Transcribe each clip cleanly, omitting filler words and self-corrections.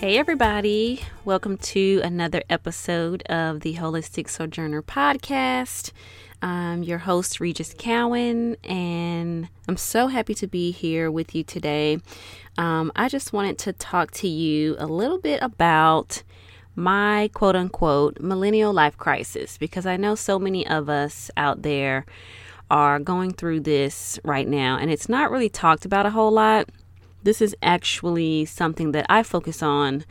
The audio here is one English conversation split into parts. Hey everybody, welcome to another episode of the Holistic Sojourner podcast. I'm your host, Regis Cowan, and I'm so happy to be here with you today. I just wanted to talk to you a little bit about my quote-unquote millennial life crisis, because I know so many of us out there are going through this right now, and it's not really talked about a whole lot. This is actually something that I focus on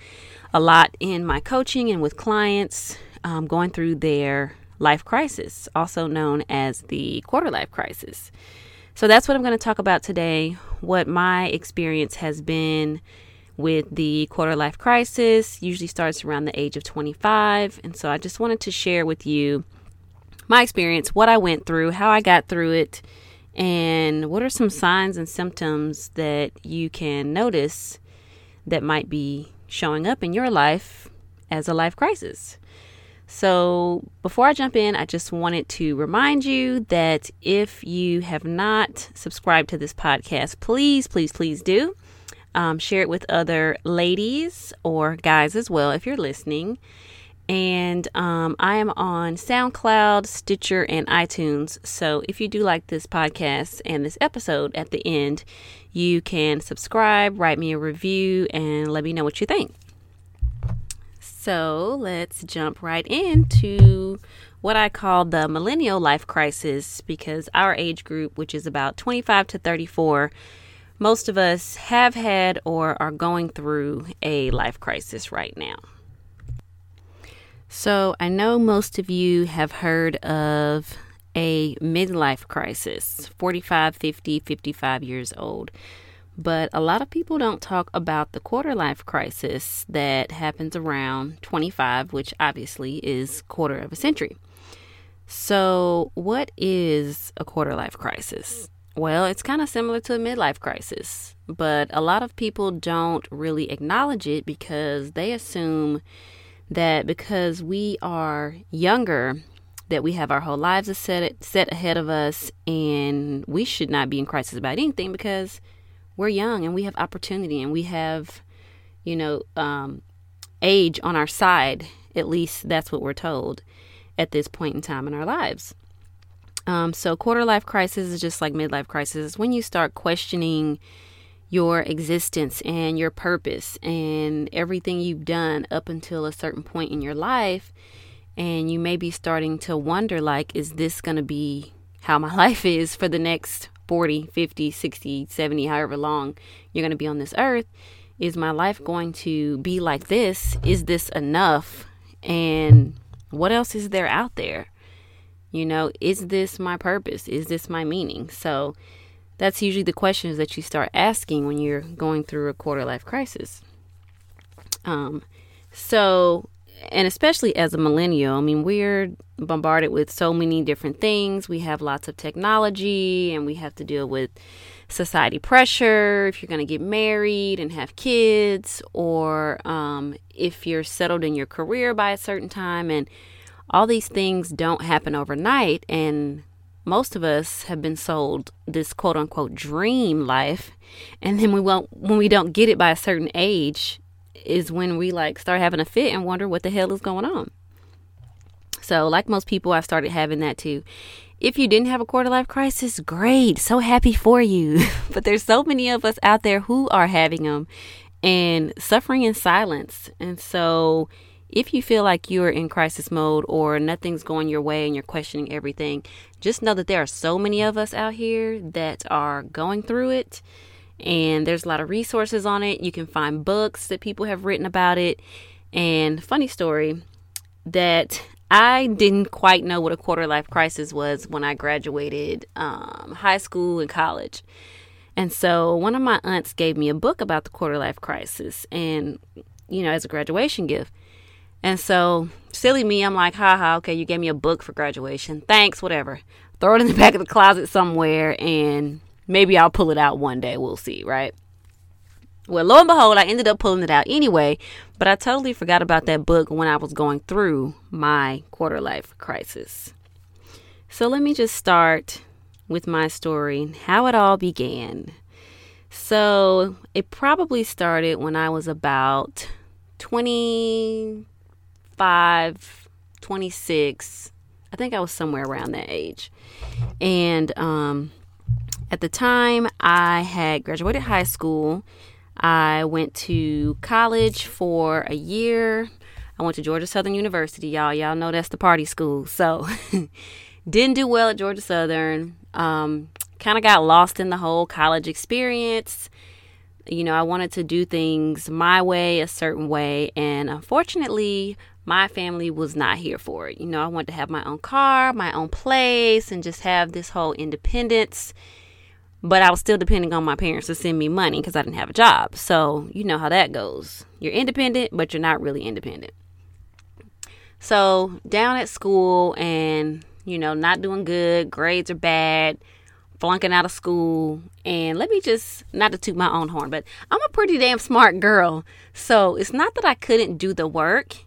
a lot in my coaching and with clients going through their life crisis, also known as the quarter life crisis. So that's what I'm going to talk about today, what my experience has been with the quarter life crisis. Usually starts around the age of 25. And so I just wanted to share with you my experience, what I went through, how I got through it, and what are some signs and symptoms that you can notice that might be showing up in your life as a life crisis. So before I jump in, I just wanted to remind you that if you have not subscribed to this podcast, please, please, please do. Share it with other ladies or guys as well if you're listening. And I am on SoundCloud, Stitcher, and iTunes. So if you do like this podcast and this episode at the end, you can subscribe, write me a review, and let me know what you think. So let's jump right into what I call the millennial life crisis, because our age group, which is about 25 to 34, most of us have had or are going through a life crisis right now. So I know most of you have heard of a midlife crisis, 45, 50, 55 years old. But a lot of people don't talk about the quarter life crisis that happens around 25, which obviously is quarter of a century. So what is a quarter life crisis? Well, it's kind of similar to a midlife crisis, but a lot of people don't really acknowledge it because they assume that because we are younger, that we have our whole lives set ahead of us, and we should not be in crisis about anything because we're young and we have opportunity and we have, age on our side. At least that's what we're told at this point in time in our lives. So quarter life crisis is just like midlife crisis. It's when you start questioning your existence and your purpose and everything you've done up until a certain point in your life. And you may be starting to wonder, like, is this going to be how my life is for the next 40, 50, 60, 70, however long you're going to be on this earth? Is my life going to be like this? Is this enough? And what else is there out there? Is this my purpose? Is this my meaning? So that's usually the questions that you start asking when you're going through a quarter life crisis. And especially as a millennial, we're bombarded with so many different things. We have lots of technology and we have to deal with society pressure. If you're going to get married and have kids, or if you're settled in your career by a certain time, and all these things don't happen overnight. And most of us have been sold this quote unquote dream life. And then when we don't get it by a certain age is when we start having a fit and wonder what the hell is going on. So like most people, I started having that too. If you didn't have a quarter life crisis, great. So happy for you. But there's so many of us out there who are having them and suffering in silence. And so if you feel like you're in crisis mode or nothing's going your way and you're questioning everything, just know that there are so many of us out here that are going through it, and there's a lot of resources on it. You can find books that people have written about it. And funny story, that I didn't quite know what a quarter life crisis was when I graduated high school and college. And so one of my aunts gave me a book about the quarter life crisis and, as a graduation gift. And so, silly me, I'm like, haha, okay, you gave me a book for graduation. Thanks, whatever. Throw it in the back of the closet somewhere, and maybe I'll pull it out one day. We'll see, right? Well, lo and behold, I ended up pulling it out anyway, but I totally forgot about that book when I was going through my quarter life crisis. So let me just start with my story and how it all began. So it probably started when I was about 25, 26. I think I was somewhere around that age. And at the time, I had graduated high school. I went to college for a year. I went to Georgia Southern University, y'all. Y'all know that's the party school. So didn't do well at Georgia Southern. Kind of got lost in the whole college experience. You know, I wanted to do things my way, a certain way. And unfortunately, my family was not here for it. You know, I wanted to have my own car, my own place, and just have this whole independence. But I was still depending on my parents to send me money because I didn't have a job. So you know how that goes. You're independent, but you're not really independent. So down at school and, you know, not doing good. Grades are bad. Flunking out of school. And let me just, not to toot my own horn, but I'm a pretty damn smart girl. So it's not that I couldn't do the work.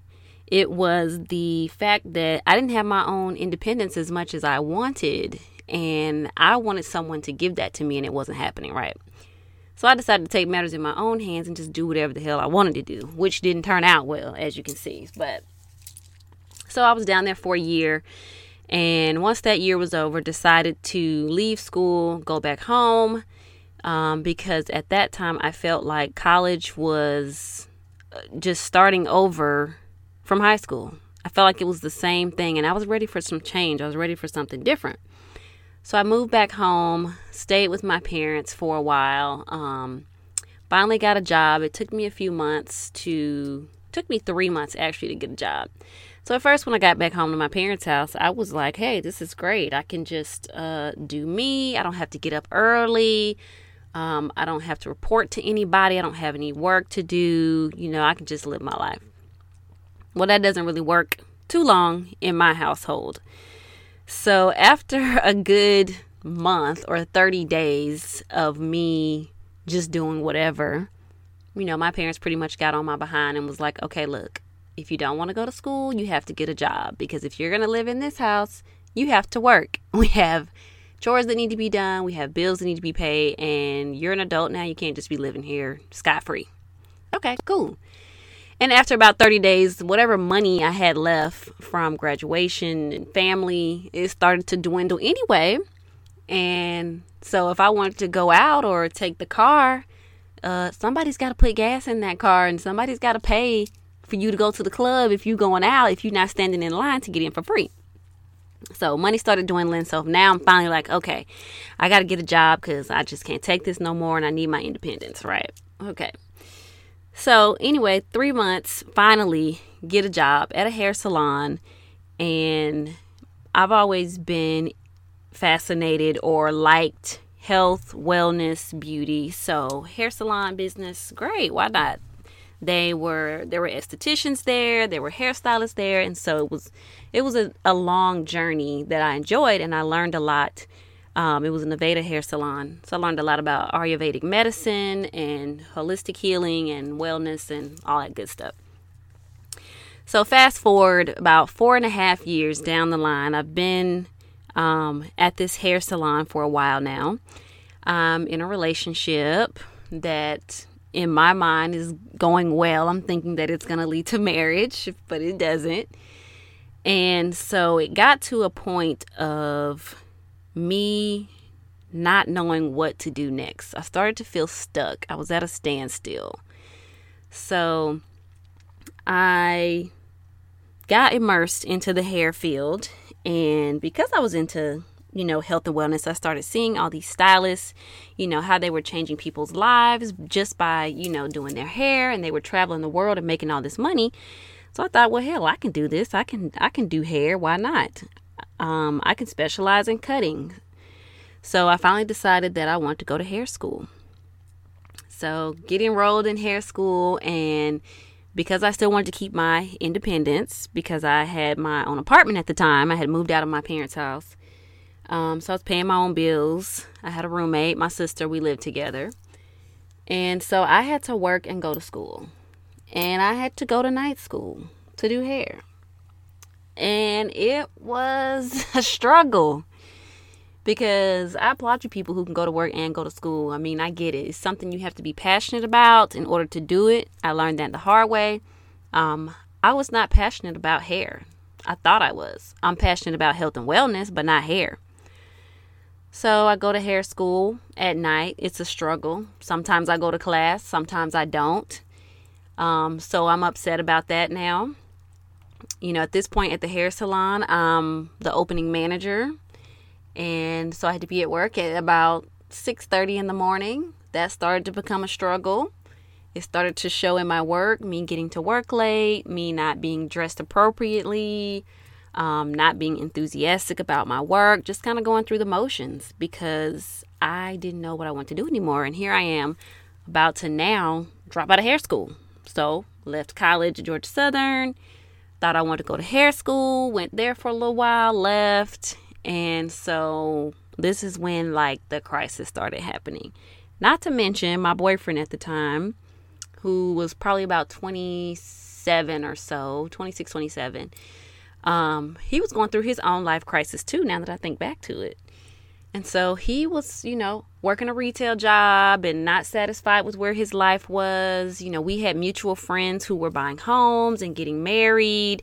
It was the fact that I didn't have my own independence as much as I wanted. And I wanted someone to give that to me, and it wasn't happening, right? So I decided to take matters in my own hands and just do whatever the hell I wanted to do, which didn't turn out well, as you can see. But so I was down there for a year. And once that year was over, decided to leave school, go back home, because at that time I felt like college was just starting over from high school. I felt like it was the same thing, and I was ready for some change. I was ready for something different. So I moved back home, stayed with my parents for a while, finally got a job. It took me a few months to, took me 3 months actually to get a job. So at first when I got back home to my parents' house, I was like, hey, this is great. I can just do me. I don't have to get up early. I don't have to report to anybody. I don't have any work to do. You know, I can just live my life. Well, that doesn't really work too long in my household. So after a good month or 30 days of me just doing whatever, you know, my parents pretty much got on my behind and was like, okay, look, if you don't want to go to school, you have to get a job, because if you're going to live in this house, you have to work. We have chores that need to be done. We have bills that need to be paid, and you're an adult now. You can't just be living here scot-free. Okay, cool. And after about 30 days, whatever money I had left from graduation and family, it started to dwindle anyway. And so if I wanted to go out or take the car, somebody's got to put gas in that car, and somebody's got to pay for you to go to the club if you're going out, if you're not standing in line to get in for free. So money started dwindling. So now I'm finally like, okay, I got to get a job because I just can't take this no more, and I need my independence, right? Okay. So anyway, 3 months, finally get a job at a hair salon. And I've always been fascinated or liked health, wellness, beauty. So hair salon business, great. Why not? There were estheticians there. There were hairstylists there. And so it was a long journey that I enjoyed, and I learned a lot. It was an Aveda hair salon. So I learned a lot about Ayurvedic medicine and holistic healing and wellness and all that good stuff. So fast forward about 4.5 years down the line, I've been at this hair salon for a while now. I'm in a relationship that in my mind is going well. I'm thinking that it's going to lead to marriage, but it doesn't. And so it got to a point of me not knowing what to do next. I started to feel stuck. I was at a standstill. So I got immersed into the hair field. And because I was into, you know, health and wellness, I started seeing all these stylists, you know, how they were changing people's lives just by, you know, doing their hair. And they were traveling the world and making all this money. So I thought, well, hell, I can do this. I can do hair. Why not? I can specialize in cutting. So I finally decided that I want to go to hair school. So get enrolled in hair school. And because I still wanted to keep my independence, because I had my own apartment at the time, I had moved out of my parents' house. So I was paying my own bills. I had a roommate, my sister, we lived together. And so I had to work and go to school. And I had to go to night school to do hair. And it was a struggle, because I applaud you people who can go to work and go to school. I mean, I get it. It's something you have to be passionate about in order to do it. I learned that the hard way. I was not passionate about hair. I thought I was. I'm passionate about health and wellness, but not hair. So I go to hair school at night. It's a struggle. Sometimes I go to class. Sometimes I don't. So I'm upset about that now. You know, at this point at the hair salon, I'm the opening manager. And so I had to be at work at about 6:30 in the morning. That started to become a struggle. It started to show in my work, me getting to work late, me not being dressed appropriately, not being enthusiastic about my work, just kind of going through the motions because I didn't know what I wanted to do anymore. And here I am about to now drop out of hair school. So left college at Georgia Southern, thought I wanted to go to hair school, went there for a little while, left. And so this is when like the crisis started happening. Not to mention my boyfriend at the time, who was probably about 27 or so, 26, 27. He was going through his own life crisis too, now that I think back to it. And so he was, you know, working a retail job and not satisfied with where his life was. You know, we had mutual friends who were buying homes and getting married.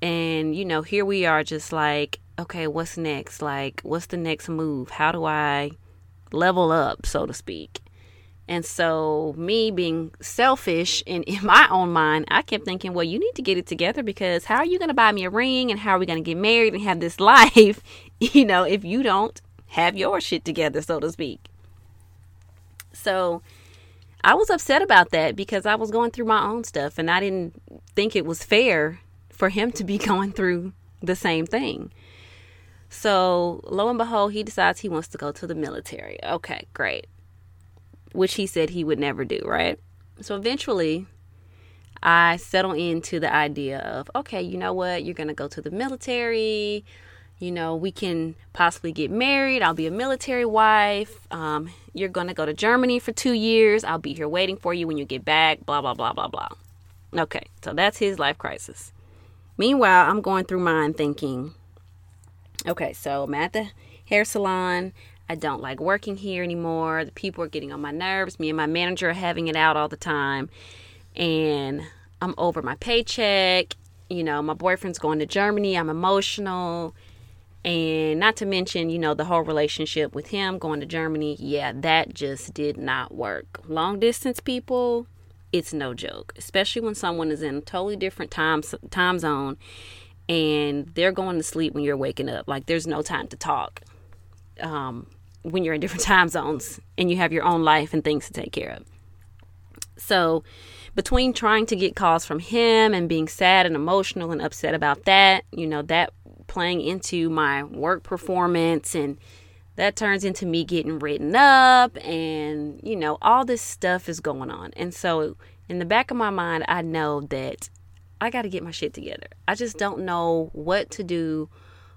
And, you know, here we are just like, okay, what's next? Like, what's the next move? How do I level up, so to speak? And so me being selfish and in my own mind, I kept thinking, well, you need to get it together because how are you going to buy me a ring and how are we going to get married and have this life, you know, if you don't have your shit together, so to speak. So I was upset about that because I was going through my own stuff and I didn't think it was fair for him to be going through the same thing. So lo and behold, he decides he wants to go to the military. Okay, great. Which he said he would never do, right? So eventually, I settle into the idea of, okay, you know what? You're going to go to the military. You know, we can possibly get married. I'll be a military wife. You're going to go to Germany for 2 years. I'll be here waiting for you when you get back, blah, blah, blah, blah, blah. Okay, so that's his life crisis. Meanwhile, I'm going through mine thinking, okay, so I'm at the hair salon. I don't like working here anymore. The people are getting on my nerves. Me and my manager are having it out all the time. And I'm over my paycheck. You know, my boyfriend's going to Germany. I'm emotional. And not to mention, you know, the whole relationship with him going to Germany. Yeah, that just did not work. Long distance people, it's no joke. Especially when someone is in a totally different time zone. And they're going to sleep when you're waking up. Like, there's no time to talk. When you're in different time zones and you have your own life and things to take care of. So between trying to get calls from him and being sad and emotional and upset about that, you know, that playing into my work performance and that turns into me getting written up and, you know, all this stuff is going on. And so in the back of my mind, I know that I got to get my shit together. I just don't know what to do,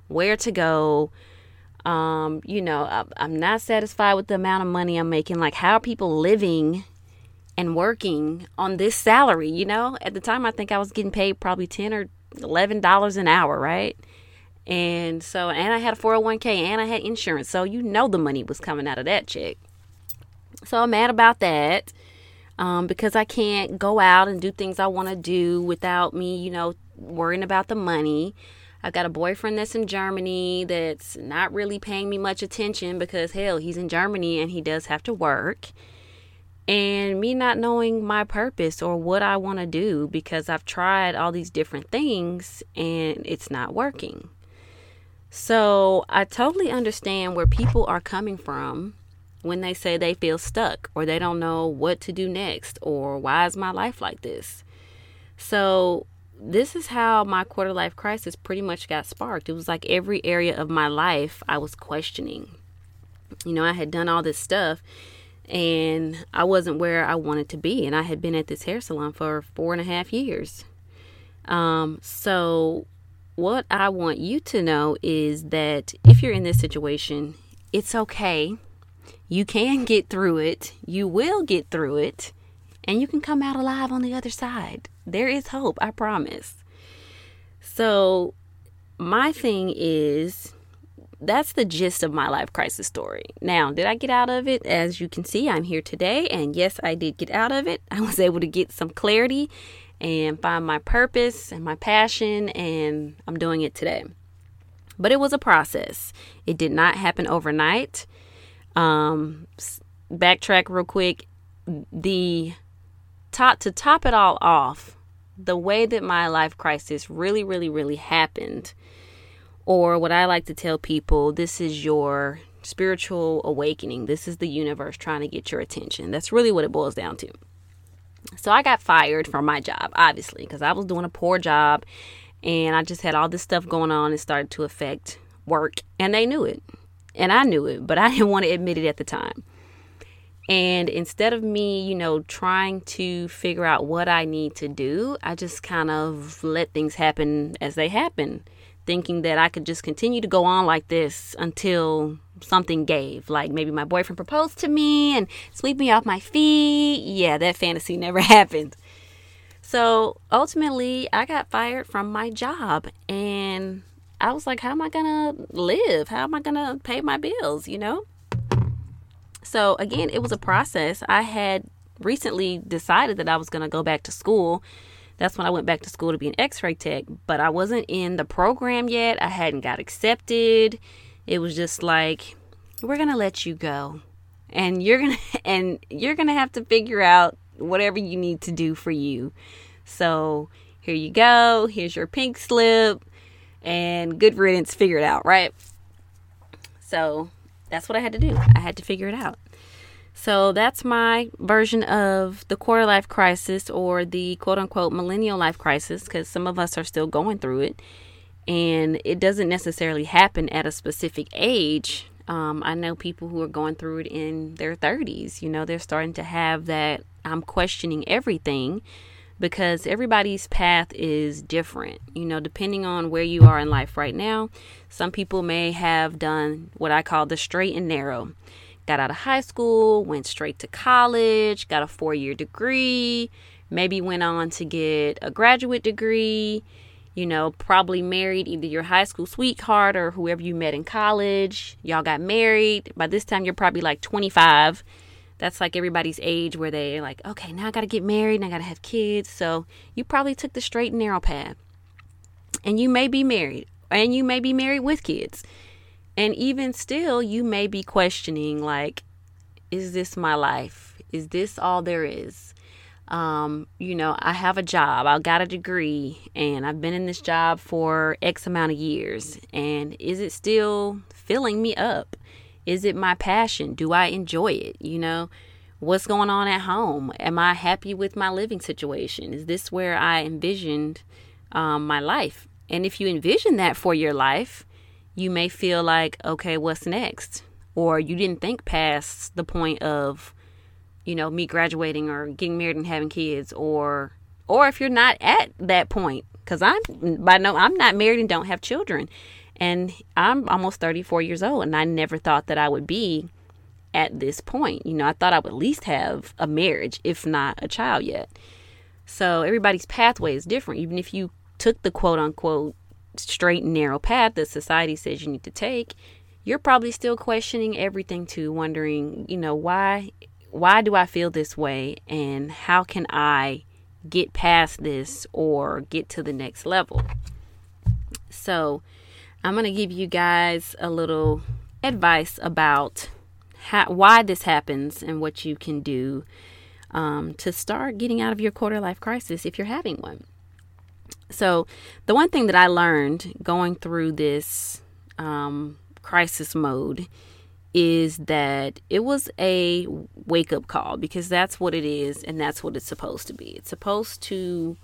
where to go. You know, I'm not satisfied with the amount of money I'm making. Like, how are people living and working on this salary? You know, at the time, I think I was getting paid probably $10 or $11 an hour, right? And so, and I had a 401k and I had insurance. So, you know, the money was coming out of that check. So I'm mad about that, because I can't go out and do things I want to do without me, you know, worrying about the money. I've got a boyfriend that's in Germany that's not really paying me much attention because, hell, he's in Germany and he does have to work. And me not knowing my purpose or what I want to do because I've tried all these different things and it's not working. So I totally understand where people are coming from when they say they feel stuck or they don't know what to do next or why is my life like this? So this is how my quarter life crisis pretty much got sparked. It was like every area of my life I was questioning. You know, I had done all this stuff and I wasn't where I wanted to be. And I had been at this hair salon for 4.5 years. So what I want you to know is that if you're in this situation, it's okay. You can get through it. You will get through it. And you can come out alive on the other side. There is hope, I promise. So my thing is, that's the gist of my life crisis story. Now, did I get out of it? As you can see, I'm here today. And yes, I did get out of it. I was able to get some clarity and find my purpose and my passion, and I'm doing it today. But it was a process. It did not happen overnight. Backtrack real quick. To top it all off, the way that my life crisis really, really, really happened, or what I like to tell people, this is your spiritual awakening. This is the universe trying to get your attention. That's really what it boils down to. So I got fired from my job, obviously, because I was doing a poor job and I just had all this stuff going on. It started to affect work, and they knew it, and I knew it, but I didn't want to admit it at the time. And instead of me, trying to figure out what I need to do, I just kind of let things happen as they happen, thinking that I could just continue to go on like this until something gave. Like maybe my boyfriend proposed to me and sweep me off my feet. Yeah, that fantasy never happened. So ultimately, I got fired from my job, and I was like, how am I going to live? How am I going to pay my bills, So again, it was a process. I had recently decided that I was going to go back to school. That's when I went back to school to be an x-ray tech, but I wasn't in the program yet. I hadn't got accepted. It was just like, we're going to let you go, and you're going to have to figure out whatever you need to do for you. So here you go. Here's your pink slip, and good riddance, figure it out. Right. So that's what I had to do. I had to figure it out. So that's my version of the quarter life crisis, or the quote unquote millennial life crisis, because some of us are still going through it. And it doesn't necessarily happen at a specific age. I know people who are going through it in their 30s. They're starting to have that I'm questioning everything, because everybody's path is different, depending on where you are in life right now. Some people may have done what I call the straight and narrow. Got out of high school, went straight to college, got a 4-year degree, maybe went on to get a graduate degree, probably married either your high school sweetheart or whoever you met in college. Y'all got married. By this time, you're probably like 25. That's like everybody's age where they're like, okay, now I got to get married and I got to have kids. So you probably took the straight and narrow path, and you may be married, and you may be married with kids. And even still, you may be questioning, like, is this my life? Is this all there is? I have a job, I got a degree, and I've been in this job for X amount of years. And is it still filling me up? Is it my passion? Do I enjoy it? What's going on at home? Am I happy with my living situation? Is this where I envisioned my life? And if you envision that for your life, you may feel like, okay, what's next? Or you didn't think past the point of, me graduating or getting married and having kids, or if you're not at that point, because I'm not married and don't have children. And I'm almost 34 years old, and I never thought that I would be at this point. I thought I would at least have a marriage, if not a child yet. So everybody's pathway is different. Even if you took the quote unquote straight and narrow path that society says you need to take, you're probably still questioning everything too, wondering, why do I feel this way, and how can I get past this or get to the next level? So I'm going to give you guys a little advice about why this happens and what you can do to start getting out of your quarter life crisis if you're having one. So the one thing that I learned going through this crisis mode is that it was a wake-up call, because that's what it is and that's what it's supposed to be. It's supposed to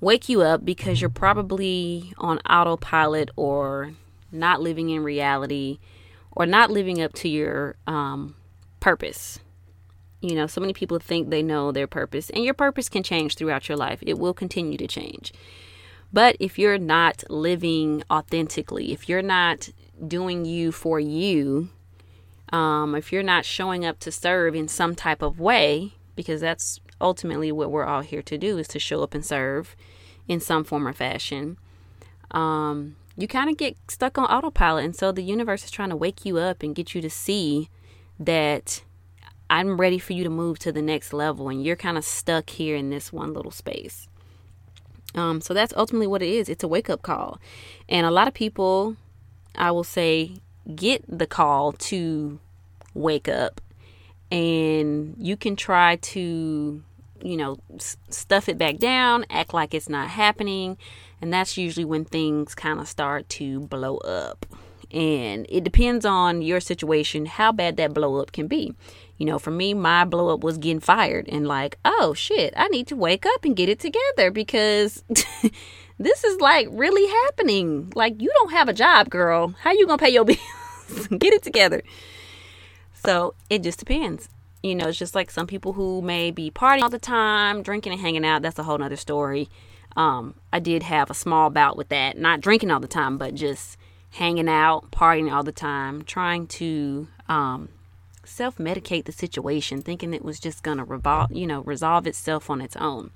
wake you up because you're probably on autopilot or not living in reality or not living up to your purpose. So many people think they know their purpose, and your purpose can change throughout your life. It will continue to change. But if you're not living authentically, if you're not doing you for you, if you're not showing up to serve in some type of way, because that's ultimately what we're all here to do, is to show up and serve in some form or fashion. You kind of get stuck on autopilot. And so the universe is trying to wake you up and get you to see that I'm ready for you to move to the next level, and you're kind of stuck here in this one little space. So that's ultimately what it is. It's a wake-up call. And a lot of people, I will say, get the call to wake up. And you can try to, you know, stuff it back down, act like it's not happening. And that's usually when things kind of start to blow up. And it depends on your situation, how bad that blow up can be. You know, for me, my blow up was getting fired and like, oh, shit, I need to wake up and get it together because this is like really happening. Like, you don't have a job, girl. How you going to pay your bills? Get it together. So it just depends. You know, it's just like some people who may be partying all the time, drinking and hanging out. That's a whole nother story. I did have a small bout with that. Not drinking all the time, but just hanging out, partying all the time, trying to self-medicate the situation, thinking it was just going to resolve itself on its own.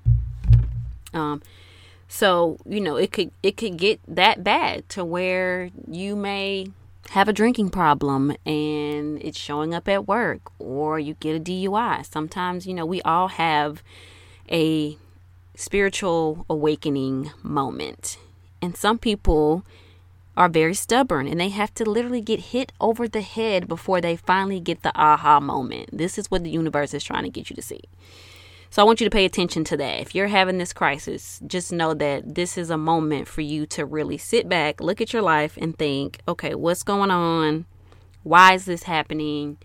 So, you know, it could get that bad to where you may have a drinking problem and it's showing up at work, or you get a DUI. Sometimes, you know, we all have a spiritual awakening moment. And some people are very stubborn and they have to literally get hit over the head before they finally get the aha moment. This is what the universe is trying to get you to see. So I want you to pay attention to that. If you're having this crisis, just know that this is a moment for you to really sit back, look at your life and think, okay, what's going on? Why is this happening?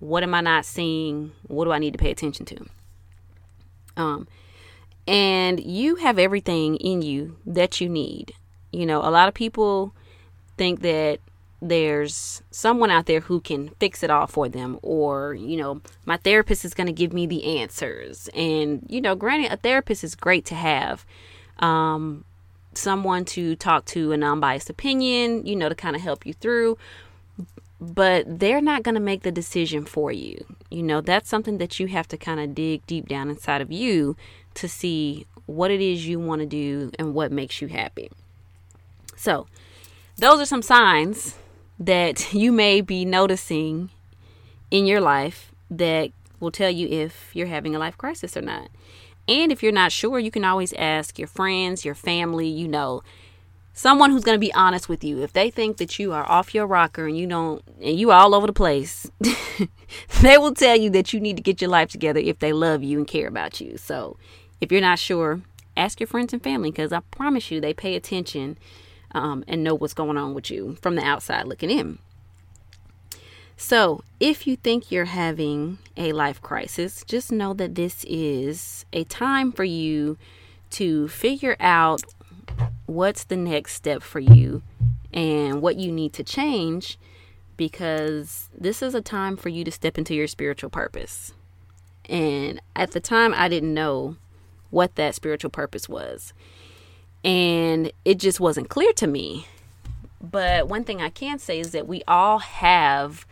What am I not seeing? What do I need to pay attention to? And you have everything in you that you need. You know, a lot of people think that there's someone out there who can fix it all for them, or, you know, my therapist is going to give me the answers. And, you know, granted, a therapist is great to have, someone to talk to, an unbiased opinion, you know, to kind of help you through, but they're not going to make the decision for you. You know, that's something that you have to kind of dig deep down inside of you to see what it is you want to do and what makes you happy. So those are some signs that you may be noticing in your life that will tell you if you're having a life crisis or not. And if you're not sure, you can always ask your friends, your family, you know, someone who's going to be honest with you. If they think that you are off your rocker and you all over the place, they will tell you that you need to get your life together if they love you and care about you. So if you're not sure, ask your friends and family, because I promise you they pay attention and know what's going on with you from the outside looking in. So if you think you're having a life crisis, just know that this is a time for you to figure out what's the next step for you and what you need to change, because this is a time for you to step into your spiritual purpose. And at the time, I didn't know what that spiritual purpose was. And it just wasn't clear to me. But one thing I can say is that we all have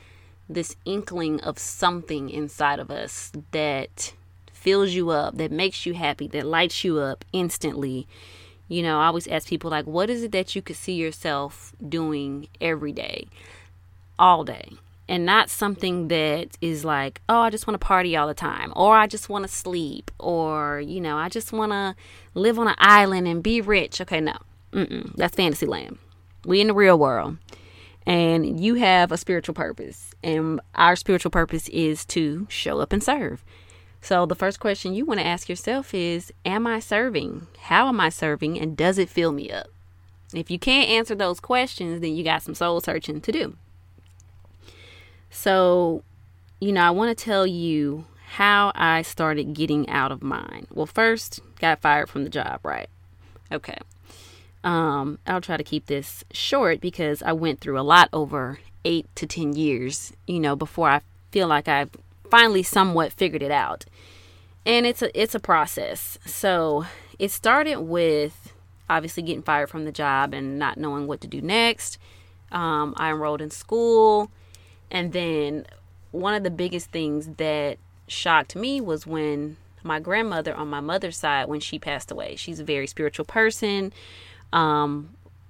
this inkling of something inside of us that fills you up, that makes you happy, that lights you up instantly. You know, I always ask people, like, what is it that you could see yourself doing every day, all day? And not something that is like, oh, I just want to party all the time, or I just want to sleep, or, you know, I just want to live on an island and be rich. Okay, no, that's fantasy land. We in the real world, and you have a spiritual purpose, and our spiritual purpose is to show up and serve. So the first question you want to ask yourself is, am I serving? How am I serving? And does it fill me up? If you can't answer those questions, then you got some soul searching to do. So, you know, I want to tell you how I started getting out of mine. Well, first, got fired from the job, right? Okay. I'll try to keep this short because I went through a lot over 8 to 10 years, you know, before I feel like I finally somewhat figured it out. And it's a process. So it started with obviously getting fired from the job and not knowing what to do next. I enrolled in school. And then one of the biggest things that shocked me was when my grandmother on my mother's side, when she passed away. She's a very spiritual person.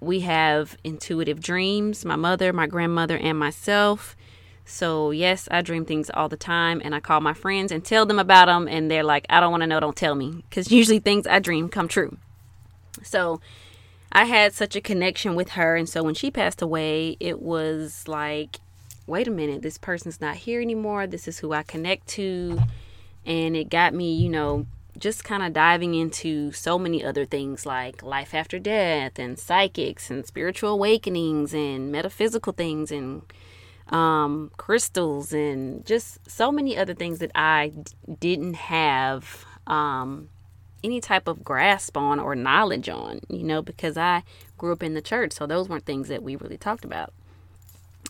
We have intuitive dreams, my mother, my grandmother, and myself. So yes, I dream things all the time, and I call my friends and tell them about them. And they're like, I don't want to know. Don't tell me. Because usually things I dream come true. So I had such a connection with her. And so when she passed away, it was like, wait a minute, this person's not here anymore. This is who I connect to. And it got me, you know, just kind of diving into so many other things like life after death and psychics and spiritual awakenings and metaphysical things and crystals and just so many other things that I didn't have any type of grasp on or knowledge on, you know, because I grew up in the church. So those weren't things that we really talked about.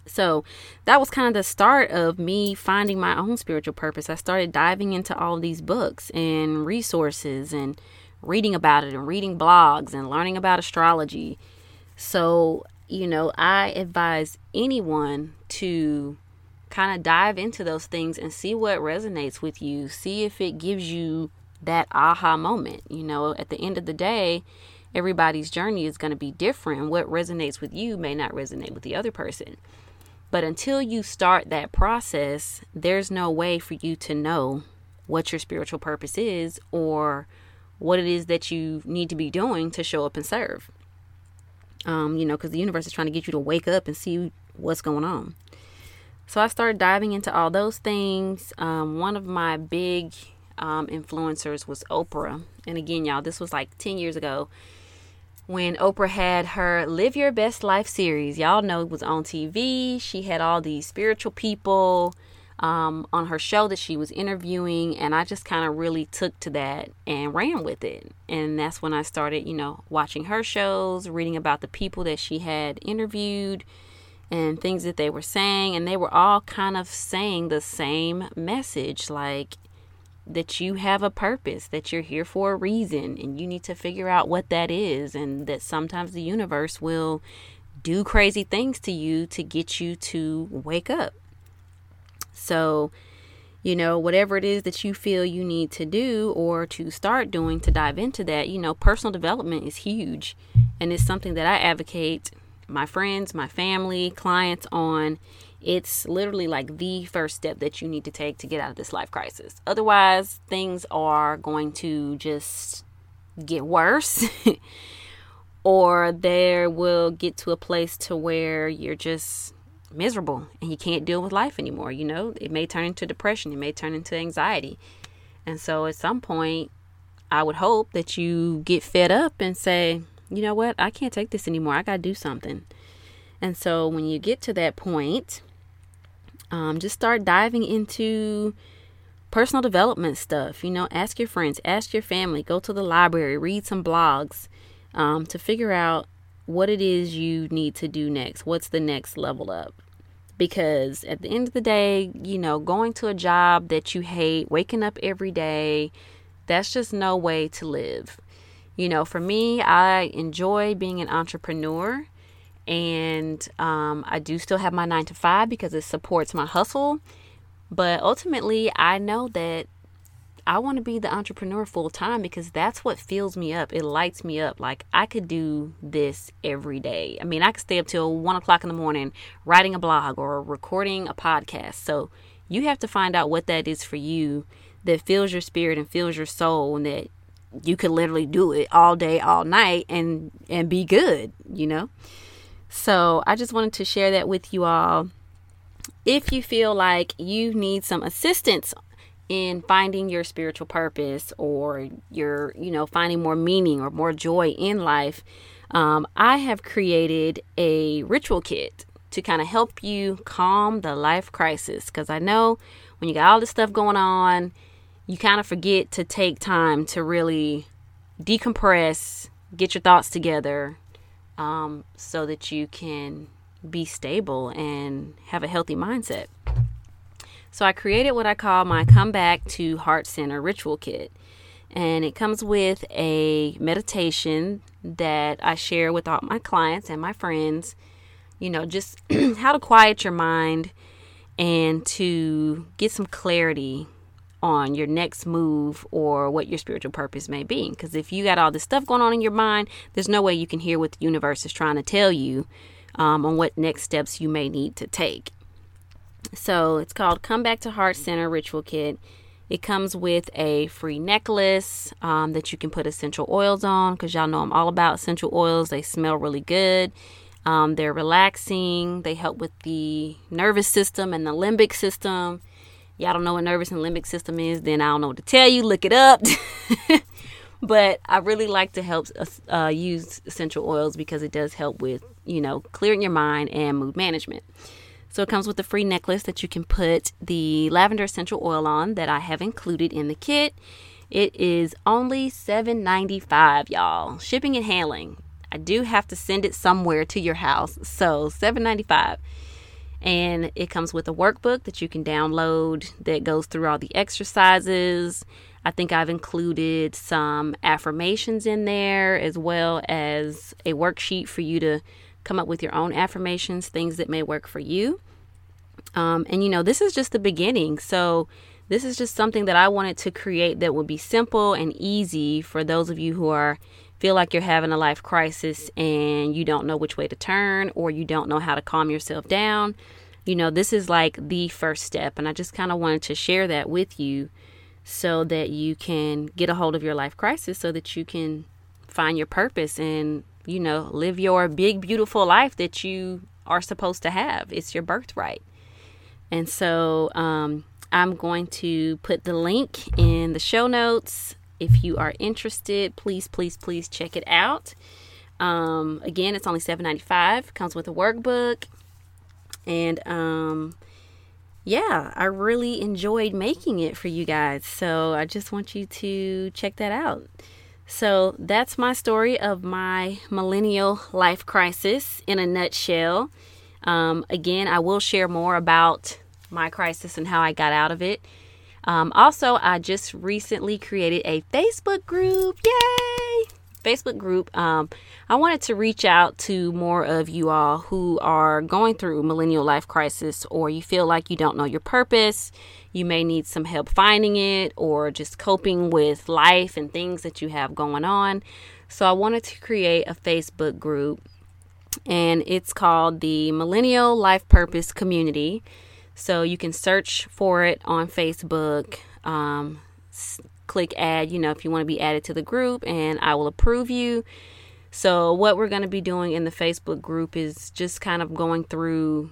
So that was kind of the start of me finding my own spiritual purpose. I started diving into all these books and resources and reading about it and reading blogs and learning about astrology. So, you know, I advise anyone to kind of dive into those things and see what resonates with you. See if it gives you that aha moment. You know, at the end of the day, everybody's journey is going to be different. What resonates with you may not resonate with the other person. But until you start that process, there's no way for you to know what your spiritual purpose is or what it is that you need to be doing to show up and serve. You know, because the universe is trying to get you to wake up and see what's going on. So I started diving into all those things. One of my big influencers was Oprah. And again, y'all, this was like 10 years ago. When Oprah had her Live Your Best Life series, y'all know it was on TV. She had all these spiritual people on her show that she was interviewing. And I just kind of really took to that and ran with it. And that's when I started, you know, watching her shows, reading about the people that she had interviewed and things that they were saying. And they were all kind of saying the same message, like that you have a purpose, that you're here for a reason, and you need to figure out what that is, and that sometimes the universe will do crazy things to you to get you to wake up. So, you know, whatever it is that you feel you need to do or to start doing to dive into that, you know, personal development is huge, and it's something that I advocate my friends, my family, clients on. It's literally like the first step that you need to take to get out of this life crisis. Otherwise, things are going to just get worse or there will get to a place to where you're just miserable and you can't deal with life anymore. You know, it may turn into depression. It may turn into anxiety. And so at some point, I would hope that you get fed up and say, you know what? I can't take this anymore. I got to do something. And so when you get to that point, just start diving into personal development stuff. You know, ask your friends, ask your family, go to the library, read some blogs to figure out what it is you need to do next. What's the next level up? Because at the end of the day, you know, going to a job that you hate, waking up every day, that's just no way to live. You know, for me, I enjoy being an entrepreneur. And I do still have my 9-to-5 because it supports my hustle. But ultimately, I know that I want to be the entrepreneur full time because that's what fills me up. It lights me up. Like I could do this every day. I mean, I could stay up till 1 o'clock in the morning writing a blog or recording a podcast. So you have to find out what that is for you that fills your spirit and fills your soul and that you could literally do it all day, all night and be good, you know? So I just wanted to share that with you all. If you feel like you need some assistance in finding your spiritual purpose or your, you know, finding more meaning or more joy in life, I have created a ritual kit to kind of help you calm the life crisis. Because I know when you got all this stuff going on, you kind of forget to take time to really decompress, get your thoughts together. So that you can be stable and have a healthy mindset. So I created what I call my Comeback to Heart Center Ritual Kit. And it comes with a meditation that I share with all my clients and my friends. You know, just how to quiet your mind and to get some clarity on your next move or what your spiritual purpose may be. Because if you got all this stuff going on in your mind, there's no way you can hear what the universe is trying to tell you on what next steps you may need to take. So it's called Come Back to Heart Center Ritual Kit. It comes with a free necklace that you can put essential oils on, because y'all know I'm all about essential oils. They smell really good. They're relaxing. They help with the nervous system and the limbic system. Y'all don't know what nervous and limbic system is, then I don't know what to tell you. Look it up. But I really like to help use essential oils because it does help with, you know, clearing your mind and mood management. So it comes with a free necklace that you can put the lavender essential oil on that I have included in the kit. It is only $7.95, y'all. Shipping and handling. I do have to send it somewhere to your house. So $7.95. And it comes with a workbook that you can download that goes through all the exercises. I think I've included some affirmations in there, as well as a worksheet for you to come up with your own affirmations, things that may work for you. And you know, this is just the beginning. So this is just something that I wanted to create that would be simple and easy for those of you who feel like you're having a life crisis and you don't know which way to turn, or you don't know how to calm yourself down. You know, this is like the first step. And I just kind of wanted to share that with you, so that you can get a hold of your life crisis, so that you can find your purpose and, you know, live your big, beautiful life that you are supposed to have. It's your birthright. And so I'm going to put the link in the show notes. If you are interested, please, please, please check it out. Again, it's only $7.95. Comes with a workbook. And yeah, I really enjoyed making it for you guys. So I just want you to check that out. So that's my story of my millennial life crisis in a nutshell. Again, I will share more about my crisis and how I got out of it. Also, I just recently created a Facebook group. Yay! Facebook group. I wanted to reach out to more of you all who are going through millennial life crisis, or you feel like you don't know your purpose. You may need some help finding it, or just coping with life and things that you have going on. So I wanted to create a Facebook group, and it's called the Millennial Life Purpose Community. So you can search for it on Facebook. Click add, you know, if you want to be added to the group, and I will approve you. So what we're going to be doing in the Facebook group is just kind of going through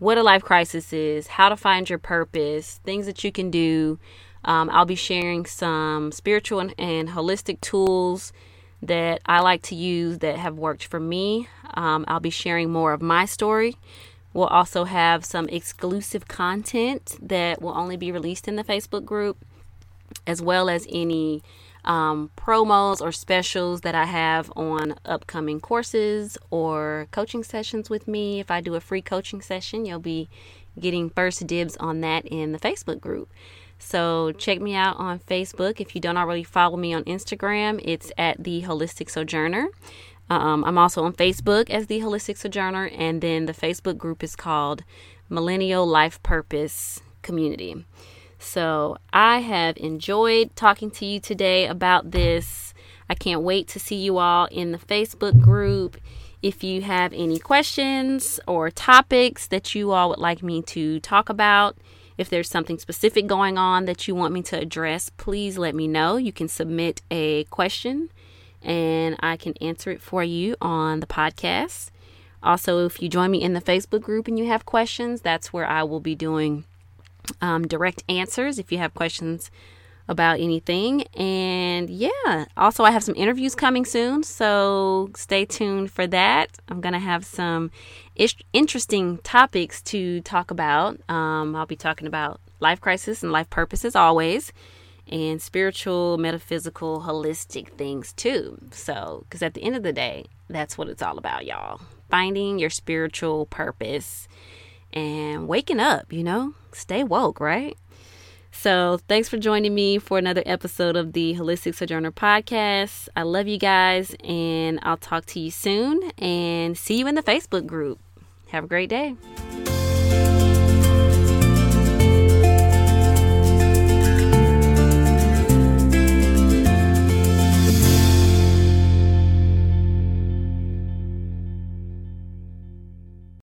what a life crisis is, how to find your purpose, things that you can do. I'll be sharing some spiritual and holistic tools that I like to use that have worked for me. I'll be sharing more of my story. We'll also have some exclusive content that will only be released in the Facebook group, as well as any promos or specials that I have on upcoming courses or coaching sessions with me. If I do a free coaching session, you'll be getting first dibs on that in the Facebook group. So check me out on Facebook. If you don't already follow me on Instagram, it's at the Holistic Sojourner. I'm also on Facebook as the Holistic Sojourner, and then the Facebook group is called Millennial Life Purpose Community. So I have enjoyed talking to you today about this. I can't wait to see you all in the Facebook group. If you have any questions or topics that you all would like me to talk about, if there's something specific going on that you want me to address, please let me know. You can submit a question and I can answer it for you on the podcast. Also, if you join me in the Facebook group and you have questions, that's where I will be doing direct answers if you have questions about anything. And yeah, also I have some interviews coming soon, so stay tuned for that. I'm going to have some interesting topics to talk about. I'll be talking about life crisis and life purpose as always, and spiritual, metaphysical, holistic things too. So, because at the end of the day, that's what it's all about, y'all. Finding your spiritual purpose and waking up, you know, stay woke, right? So thanks for joining me for another episode of the Holistic Sojourner podcast. I love you guys, and I'll talk to you soon, and see you in the Facebook group. Have a great day.